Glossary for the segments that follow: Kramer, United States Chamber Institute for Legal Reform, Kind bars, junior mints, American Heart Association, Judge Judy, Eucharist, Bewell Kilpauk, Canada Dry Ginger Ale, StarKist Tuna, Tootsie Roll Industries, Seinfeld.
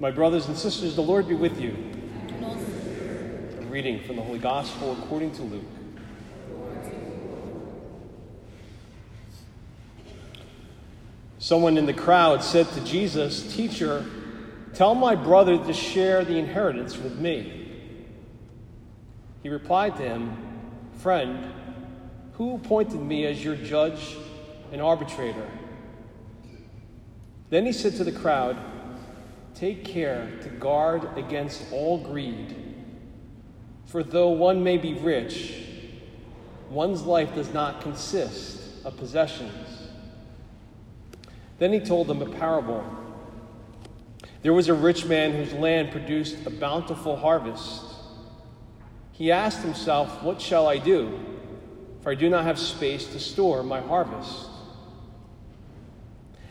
My brothers and sisters, the Lord be with you. A reading from the Holy Gospel according to Luke. Someone in the crowd said to Jesus, "Teacher, tell my brother to share the inheritance with me." He replied to him, "Friend, who appointed me as your judge and arbitrator?" Then he said to the crowd, "Take care to guard against all greed. For though one may be rich, one's life does not consist of possessions." Then he told them a parable. There was a rich man whose land produced a bountiful harvest. He asked himself, "What shall I do? For I do not have space to store my harvest."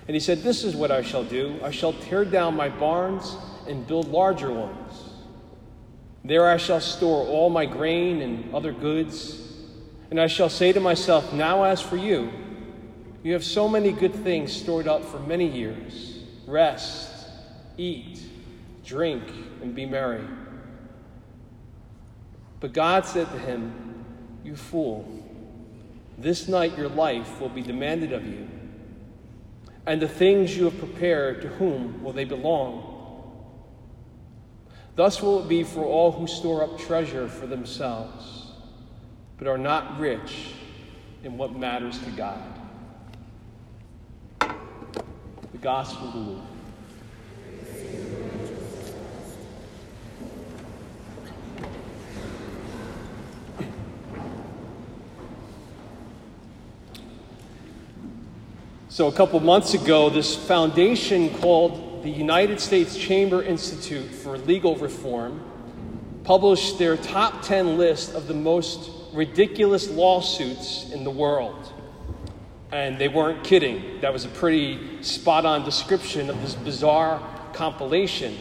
And he said, "This is what I shall do. I shall tear down my barns and build larger ones. There I shall store all my grain and other goods. And I shall say to myself, 'Now as for you, you have so many good things stored up for many years. Rest, eat, drink, and be merry.' But God said to him, 'You fool, this night your life will be demanded of you. And the things you have prepared, to whom will they belong?' Thus will it be for all who store up treasure for themselves, but are not rich in what matters to God." Gospel of the Lord. So a couple months ago, this foundation called the United States Chamber Institute for Legal Reform published their top 10 list of the most ridiculous lawsuits in the world. And they weren't kidding. That was a pretty spot-on description of this bizarre compilation.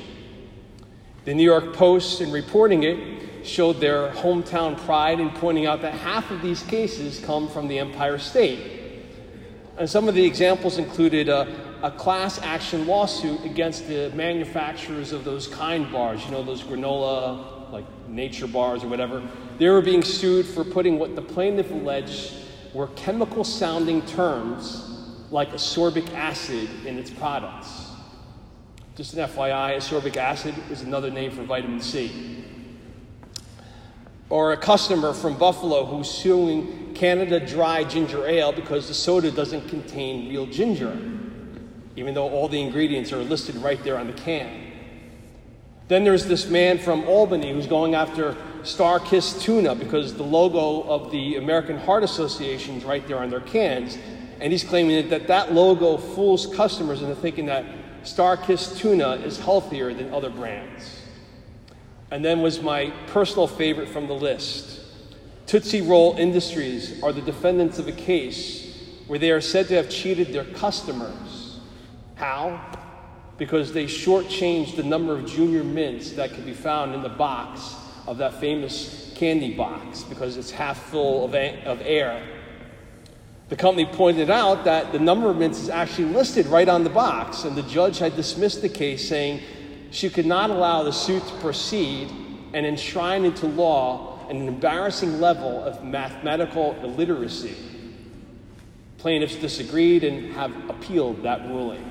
The New York Post, in reporting it, showed their hometown pride in pointing out that half of these cases come from the Empire State. And some of the examples included a class action lawsuit against the manufacturers of those Kind bars, you know, those granola, like nature bars or whatever. They were being sued for putting what the plaintiff alleged were chemical-sounding terms like ascorbic acid in its products. Just an FYI, ascorbic acid is another name for vitamin C. Or a customer from Buffalo who's suing Canada Dry Ginger Ale because the soda doesn't contain real ginger, even though all the ingredients are listed right there on the can. Then there's this man from Albany who's going after StarKist Tuna because the logo of the American Heart Association is right there on their cans. And he's claiming that that logo fools customers into thinking that StarKist Tuna is healthier than other brands. And then was my personal favorite from the list. Tootsie Roll Industries are the defendants of a case where they are said to have cheated their customers. How? Because they shortchanged the number of junior mints that could be found in the box of that famous candy box because it's half full of air. The company pointed out that the number of mints is actually listed right on the box, and the judge had dismissed the case, saying she could not allow the suit to proceed and enshrine into law an embarrassing level of mathematical illiteracy. Plaintiffs disagreed and have appealed that ruling.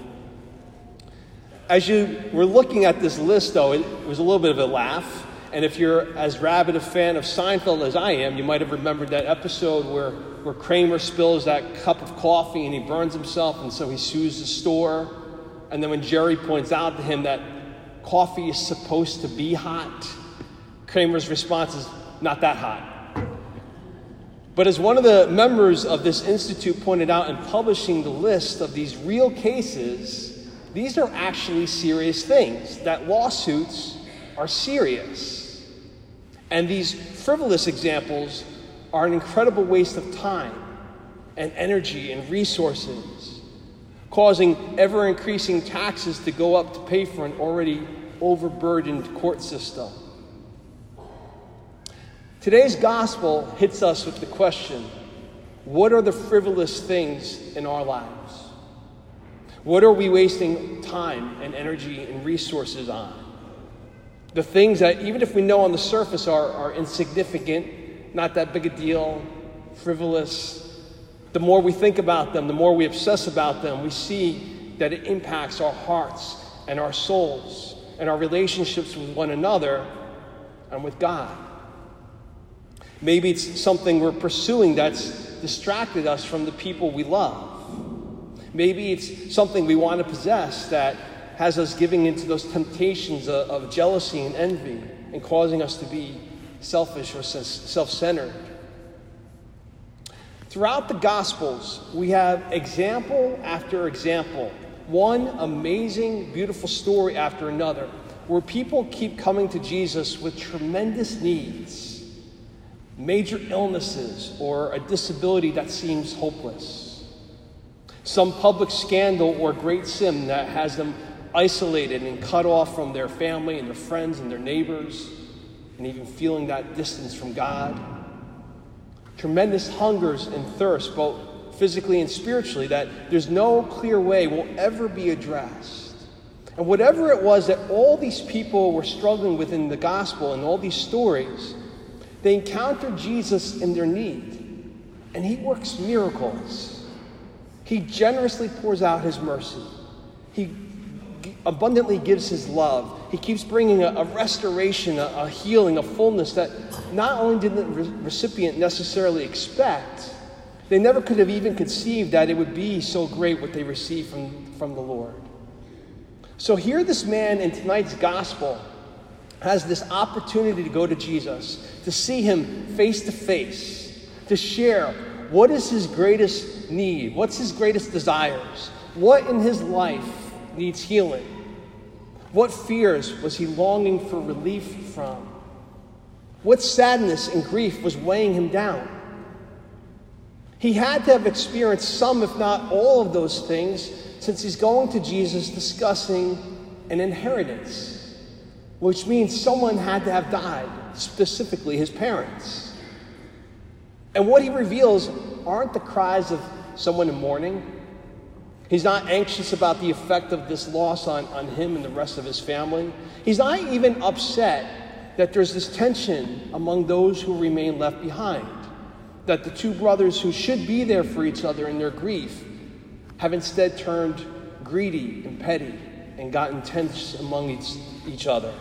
As you were looking at this list, though, it was a little bit of a laugh. And if you're as rabid a fan of Seinfeld as I am, you might have remembered that episode where Kramer spills that cup of coffee and he burns himself, and so he sues the store. And then when Jerry points out to him that coffee is supposed to be hot, Kramer's response is, "Not that hot." But as one of the members of this institute pointed out in publishing the list of these real cases, these are actually serious things, that lawsuits are serious. And these frivolous examples are an incredible waste of time and energy and resources, causing ever-increasing taxes to go up to pay for an already overburdened court system. Today's gospel hits us with the question, what are the frivolous things in our lives? What are we wasting time and energy and resources on? The things that, even if we know on the surface, are insignificant, not that big a deal, frivolous. The more we think about them, the more we obsess about them, we see that it impacts our hearts and our souls and our relationships with one another and with God. Maybe it's something we're pursuing that's distracted us from the people we love. Maybe it's something we want to possess that has us giving into those temptations of jealousy and envy and causing us to be selfish or self-centered. Throughout the Gospels, we have example after example, one amazing, beautiful story after another, where people keep coming to Jesus with tremendous needs, major illnesses, or a disability that seems hopeless, some public scandal or great sin that has them isolated and cut off from their family and their friends and their neighbors, and even feeling that distance from God. Tremendous hungers and thirsts, both physically and spiritually, that there's no clear way will ever be addressed. And whatever it was that all these people were struggling with in the gospel and all these stories, they encountered Jesus in their need, and he works miracles. He generously pours out his mercy. He abundantly gives his love. He keeps bringing a restoration, a healing, a fullness that not only did the recipient necessarily expect, they never could have even conceived that it would be so great what they received from the Lord. So here this man in tonight's gospel has this opportunity to go to Jesus, to see him face to face, to share what is his greatest need, what's his greatest desires, what in his life needs healing, what fears was he longing for relief from, what sadness and grief was weighing him down. He had to have experienced some, if not all, of those things, since he's going to Jesus discussing an inheritance, which means someone had to have died, specifically his parents. And what he reveals aren't the cries of someone in mourning. He's not anxious about the effect of this loss on him and the rest of his family. He's not even upset that there's this tension among those who remain left behind, that the two brothers who should be there for each other in their grief have instead turned greedy and petty and gotten tense among each other.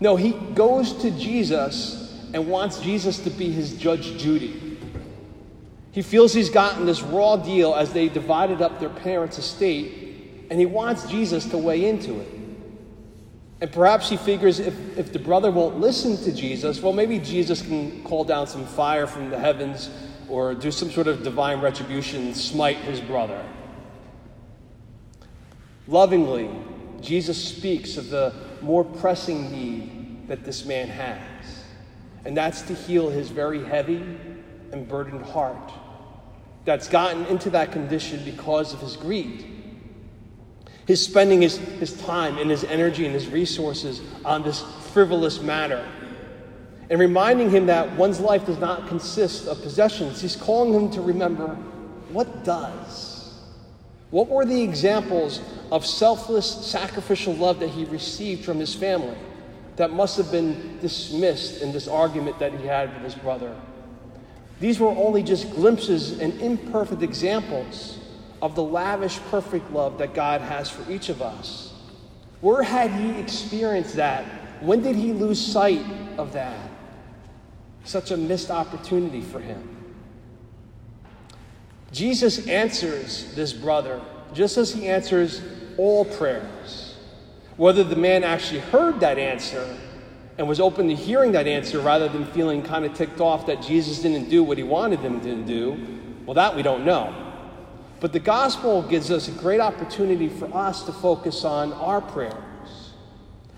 No, he goes to Jesus and wants Jesus to be his Judge Judy. He feels he's gotten this raw deal as they divided up their parents' estate, and he wants Jesus to weigh into it. And perhaps he figures if the brother won't listen to Jesus, well, maybe Jesus can call down some fire from the heavens or do some sort of divine retribution and smite his brother. Lovingly, Jesus speaks of the more pressing need that this man has, and that's to heal his very heavy and burdened heart that's gotten into that condition because of his greed, his spending his time and his energy and his resources on this frivolous matter, and reminding him that one's life does not consist of possessions. He's calling him to remember what does. What were the examples of selfless, sacrificial love that he received from his family that must have been dismissed in this argument that he had with his brother? These were only just glimpses and imperfect examples of the lavish, perfect love that God has for each of us. Where had he experienced that? When did he lose sight of that? Such a missed opportunity for him. Jesus answers this brother just as he answers all prayers. Whether the man actually heard that answer and was open to hearing that answer rather than feeling kind of ticked off that Jesus didn't do what he wanted him to do, well, that we don't know. But the gospel gives us a great opportunity for us to focus on our prayers.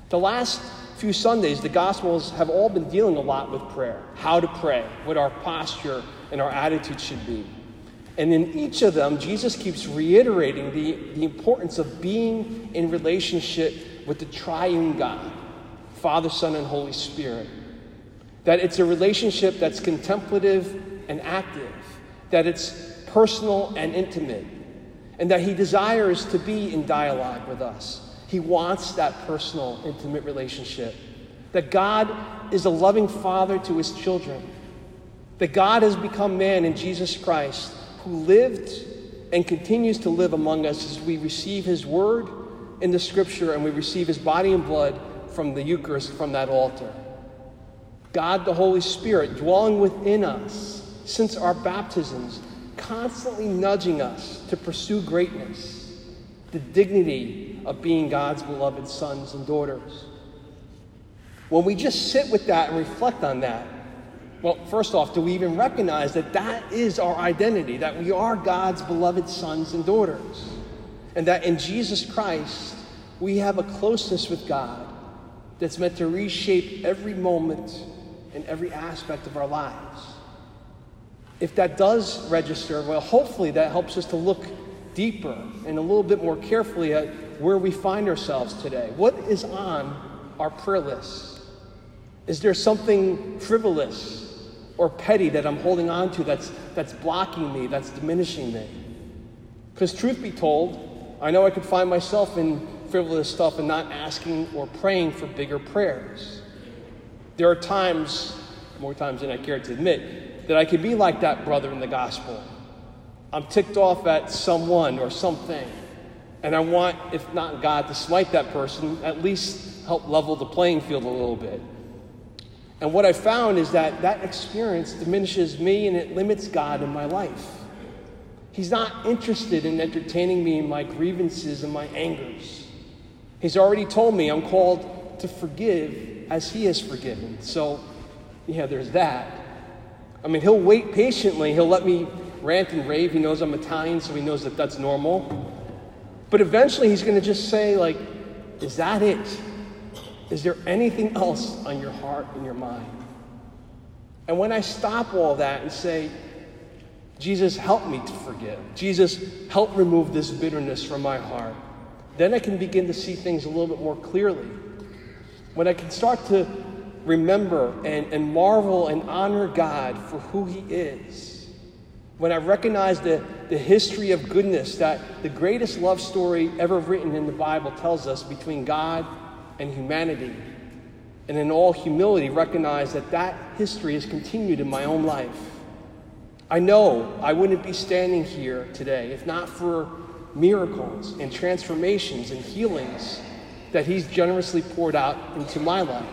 The last few Sundays, the gospels have all been dealing a lot with prayer, how to pray, what our posture and our attitude should be. And in each of them, Jesus keeps reiterating the importance of being in relationship with the triune God, Father, Son, and Holy Spirit. That it's a relationship that's contemplative and active, that it's personal and intimate, and that he desires to be in dialogue with us. He wants that personal, intimate relationship. That God is a loving father to his children. That God has become man in Jesus Christ, who lived and continues to live among us as we receive his word in the scripture and we receive his body and blood from the Eucharist, from that altar. God, the Holy Spirit, dwelling within us since our baptisms, constantly nudging us to pursue greatness, the dignity of being God's beloved sons and daughters. When we just sit with that and reflect on that, well, first off, do we even recognize that that is our identity, that we are God's beloved sons and daughters, and that in Jesus Christ, we have a closeness with God that's meant to reshape every moment and every aspect of our lives? If that does register, well, hopefully that helps us to look deeper and a little bit more carefully at where we find ourselves today. What is on our prayer list? Is there something frivolous or petty that I'm holding on to that's blocking me, that's diminishing me? Because truth be told, I know I could find myself in frivolous stuff and not asking or praying for bigger prayers. There are times, more times than I care to admit, that I could be like that brother in the gospel. I'm ticked off at someone or something, and I want, if not God, to smite that person, at least help level the playing field a little bit. And what I found is that that experience diminishes me and it limits God in my life. He's not interested in entertaining me in my grievances and my angers. He's already told me I'm called to forgive as he is forgiven. So, yeah, there's that. I mean, he'll wait patiently. He'll let me rant and rave. He knows I'm Italian, so he knows that that's normal. But eventually he's going to just say, like, is that it? Is there anything else on your heart and your mind? And when I stop all that and say, Jesus, help me to forgive. Jesus, help remove this bitterness from my heart. Then I can begin to see things a little bit more clearly. When I can start to remember and marvel and honor God for who he is. When I recognize the history of goodness that the greatest love story ever written in the Bible tells us between God and humanity. And in all humility, recognize that that history is continued in my own life. I know I wouldn't be standing here today if not for miracles and transformations and healings that he's generously poured out into my life.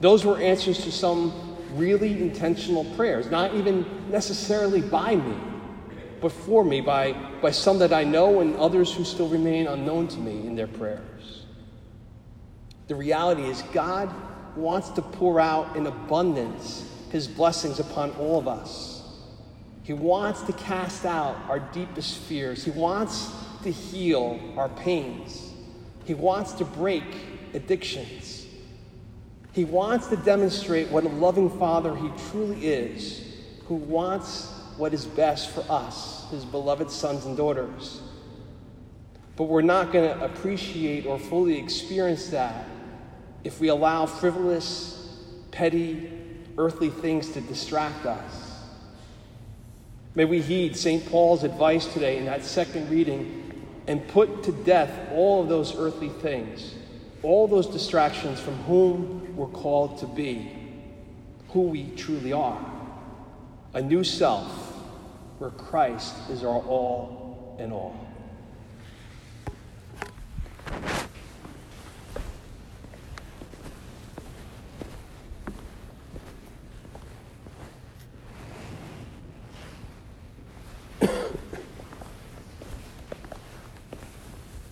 Those were answers to some really intentional prayers, not even necessarily by me, but for me, by some that I know and others who still remain unknown to me in their prayers. The reality is God wants to pour out in abundance his blessings upon all of us. He wants to cast out our deepest fears. He wants to heal our pains. He wants to break addictions. He wants to demonstrate what a loving father he truly is, who wants what is best for us, his beloved sons and daughters. But we're not going to appreciate or fully experience that if we allow frivolous, petty, earthly things to distract us. May we heed St. Paul's advice today in that second reading and put to death all of those earthly things, all those distractions from whom we're called to be, who we truly are, a new self where Christ is our all in all.